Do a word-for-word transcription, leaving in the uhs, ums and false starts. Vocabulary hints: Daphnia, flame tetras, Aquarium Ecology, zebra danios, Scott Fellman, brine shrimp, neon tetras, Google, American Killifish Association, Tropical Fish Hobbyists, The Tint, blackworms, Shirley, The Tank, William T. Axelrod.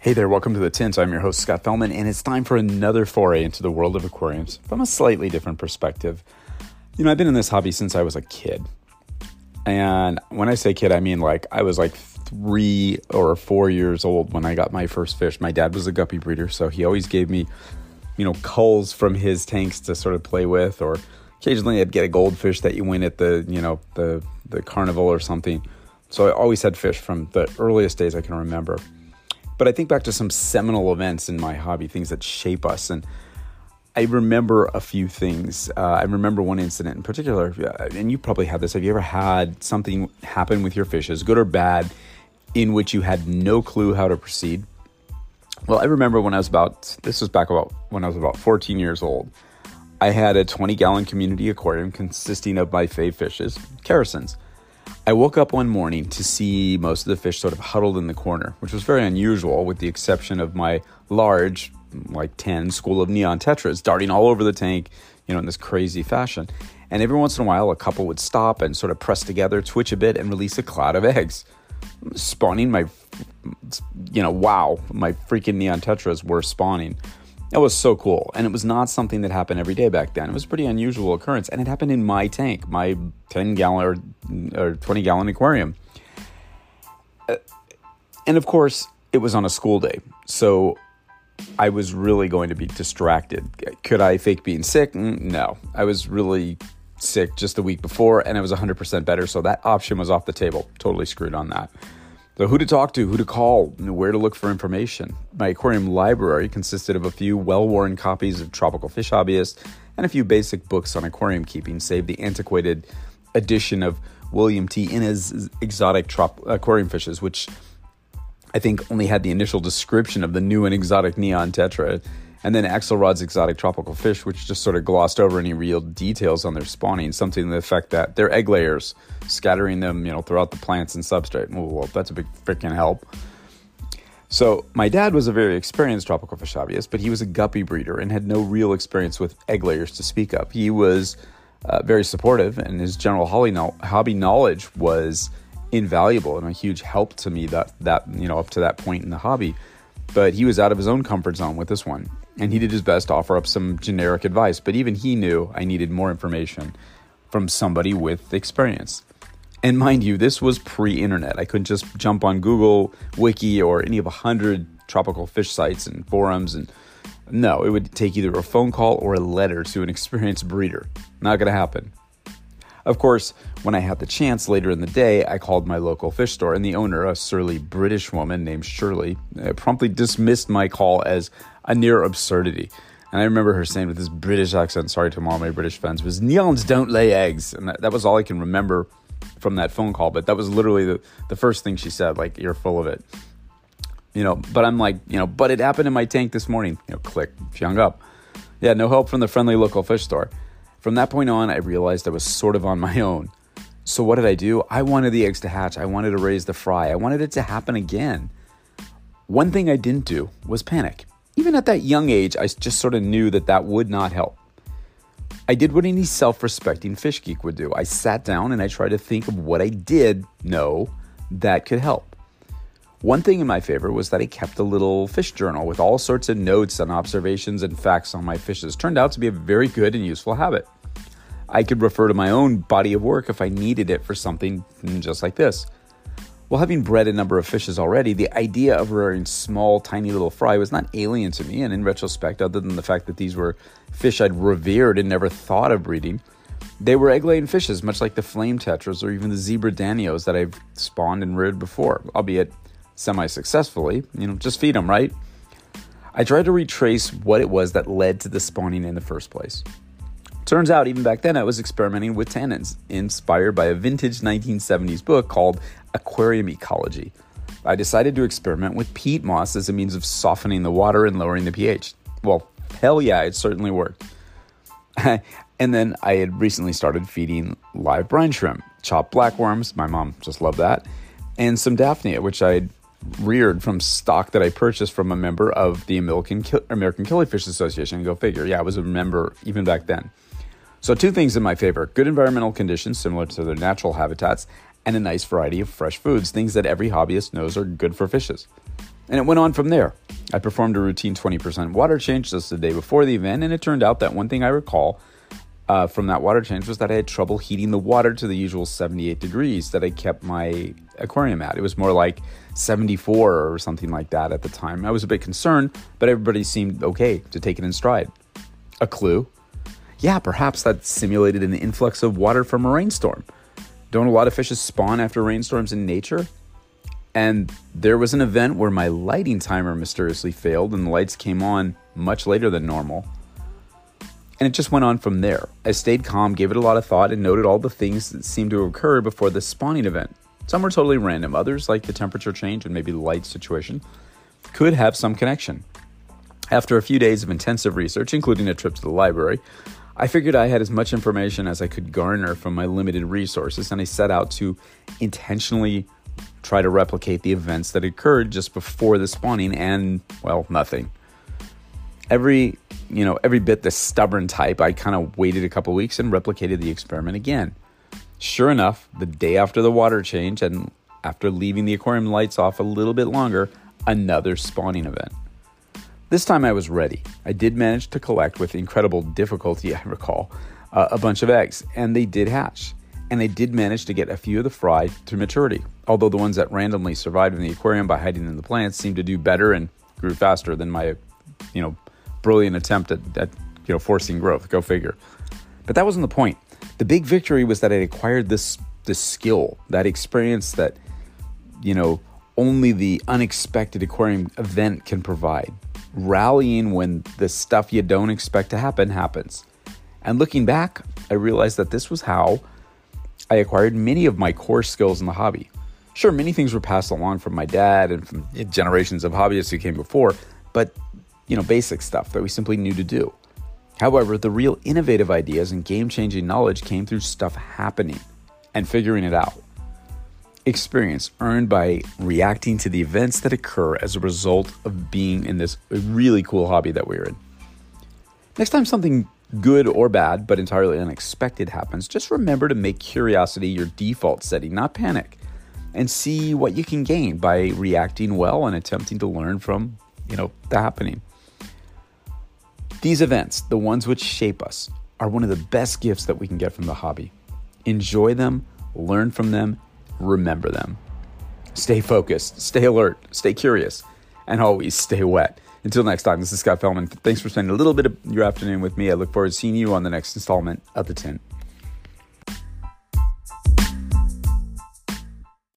Hey there, welcome to The Tint. I'm your host, Scott Fellman, and it's time for another foray into the world of aquariums from a slightly different perspective. You know, I've been in this hobby since I was a kid. And when I say kid, I mean like I was like three or four years old when I got my first fish. My dad was a guppy breeder, so he always gave me, you know, culls from his tanks to sort of play with, or occasionally I'd get a goldfish that you win at the, you know, the, the carnival or something. So I always had fish from the earliest days I can remember. But I think back to some seminal events in my hobby, things that shape us. And I remember a few things. Uh, I remember one incident in particular, and you probably had this. Have you ever had something happen with your fishes, good or bad, in which you had no clue how to proceed? Well, I remember when I was about, this was back about when I was about fourteen years old, I had a twenty-gallon community aquarium consisting of my fave fishes, kerosens. I woke up one morning to see most of the fish sort of huddled in the corner, which was very unusual with the exception of my large, like ten, school of neon tetras darting all over the tank, you know, in this crazy fashion. And every once in a while, a couple would stop and sort of press together, twitch a bit, and release a cloud of eggs. Spawning my, you know, wow, my freaking neon tetras were spawning. That was so cool. And it was not something that happened every day back then. It was a pretty unusual occurrence. And it happened in my tank, my ten-gallon or twenty-gallon aquarium. Uh, and of course, it was on a school day. So I was really going to be distracted. Could I fake being sick? No. I was really sick just the week before, and I was one hundred percent better. So that option was off the table. Totally screwed on that. So who to talk to, who to call, where to look for information. My aquarium library consisted of a few well-worn copies of Tropical Fish Hobbyists and a few basic books on aquarium keeping, save the antiquated edition of William T. Axelrod's Exotic trop- Aquarium Fishes, which I think only had the initial description of the new and exotic neon tetra, and then Axelrod's Exotic Tropical Fish, which just sort of glossed over any real details on their spawning, something to the effect that their egg layers, scattering them, you know, throughout the plants and substrate. Well, well that's a big freaking help. So my dad was a very experienced tropical fish hobbyist, but he was a guppy breeder and had no real experience with egg layers to speak of. He was uh, very supportive, and his general hobby knowledge was invaluable and a huge help to me that, that you know, up to that point in the hobby. But he was out of his own comfort zone with this one. And he did his best to offer up some generic advice, but even he knew I needed more information from somebody with experience. And mind you, this was pre-internet. I couldn't just jump on Google, Wiki, or any of a hundred tropical fish sites and forums. And no, it would take either a phone call or a letter to an experienced breeder. Not gonna happen. Of course, when I had the chance later in the day, I called my local fish store, and the owner, a surly British woman named Shirley, promptly dismissed my call as a near absurdity. And I remember her saying with this British accent, sorry to all my British fans, was neons don't lay eggs. And that, that was all I can remember from that phone call. But that was literally the, the first thing she said, like, you're full of it. You know, but I'm like, you know, but it happened in my tank this morning. You know, click, she hung up. Yeah, no help from the friendly local fish store. From that point on, I realized I was sort of on my own. So what did I do? I wanted the eggs to hatch. I wanted to raise the fry. I wanted it to happen again. One thing I didn't do was panic. Even at that young age, I just sort of knew that that would not help. I did what any self-respecting fish geek would do. I sat down and I tried to think of what I did know that could help. One thing in my favor was that I kept a little fish journal with all sorts of notes and observations and facts on my fishes. Turned out to be a very good and useful habit. I could refer to my own body of work if I needed it for something just like this. Well, having bred a number of fishes already, the idea of rearing small, tiny little fry was not alien to me. And in retrospect, other than the fact that these were fish I'd revered and never thought of breeding, they were egg-laying fishes, much like the flame tetras or even the zebra danios that I've spawned and reared before, albeit semi-successfully. You know, just feed them, right? I tried to retrace what it was that led to the spawning in the first place. Turns out, even back then, I was experimenting with tannins, inspired by a vintage nineteen seventies book called Aquarium Ecology. I decided to experiment with peat moss as a means of softening the water and lowering the pH. Well, hell yeah, it certainly worked. And then I had recently started feeding live brine shrimp, chopped blackworms, my mom just loved that, and some Daphnia, which I'd reared from stock that I purchased from a member of the American American Killifish Association. Go figure. Yeah, I was a member even back then. So two things in my favor: good environmental conditions similar to their natural habitats, and a nice variety of fresh foods, things that every hobbyist knows are good for fishes. And it went on from there. I performed a routine twenty percent water change just the day before the event, and it turned out that one thing I recall uh, from that water change was that I had trouble heating the water to the usual seventy-eight degrees that I kept my aquarium at. It was more like seventy-four or something like that at the time. I was a bit concerned, but everybody seemed okay to take it in stride. A clue? Yeah, perhaps that simulated an influx of water from a rainstorm. Don't a lot of fishes spawn after rainstorms in nature? And there was an event where my lighting timer mysteriously failed and the lights came on much later than normal. And it just went on from there. I stayed calm, gave it a lot of thought, and noted all the things that seemed to occur before the spawning event. Some were totally random. Others, like the temperature change and maybe the light situation, could have some connection. After a few days of intensive research, including a trip to the library, I figured I had as much information as I could garner from my limited resources, and I set out to intentionally try to replicate the events that occurred just before the spawning and, well, nothing. Every, you know, every bit the stubborn type, I kind of waited a couple weeks and replicated the experiment again. Sure enough, the day after the water change and after leaving the aquarium lights off a little bit longer, another spawning event. This time I was ready. I did manage to collect, with incredible difficulty, I recall, uh, a bunch of eggs, and they did hatch. And they did manage to get a few of the fry to maturity, although the ones that randomly survived in the aquarium by hiding in the plants seemed to do better and grew faster than my, you know, brilliant attempt at, at you know, forcing growth. Go figure. But that wasn't the point. The big victory was that I acquired this this skill, that experience that, you know, only the unexpected aquarium event can provide. Rallying when the stuff you don't expect to happen happens. And looking back, I realized that this was how I acquired many of my core skills in the hobby. Sure, many things were passed along from my dad and from generations of hobbyists who came before, but, you know, basic stuff that we simply knew to do. However, the real innovative ideas and game-changing knowledge came through stuff happening and figuring it out. Experience earned by reacting to the events that occur as a result of being in this really cool hobby that we're in. Next time something good or bad, but entirely unexpected happens, just remember to make curiosity your default setting, not panic, and see what you can gain by reacting well and attempting to learn from, you know, the happening. These events, the ones which shape us, are one of the best gifts that we can get from the hobby. Enjoy them, learn from them, remember them. Stay focused, stay alert, stay curious, and always stay wet. Until next time, this is Scott Fellman. Thanks for spending a little bit of your afternoon with me. I look forward to seeing you on the next installment of The Tint.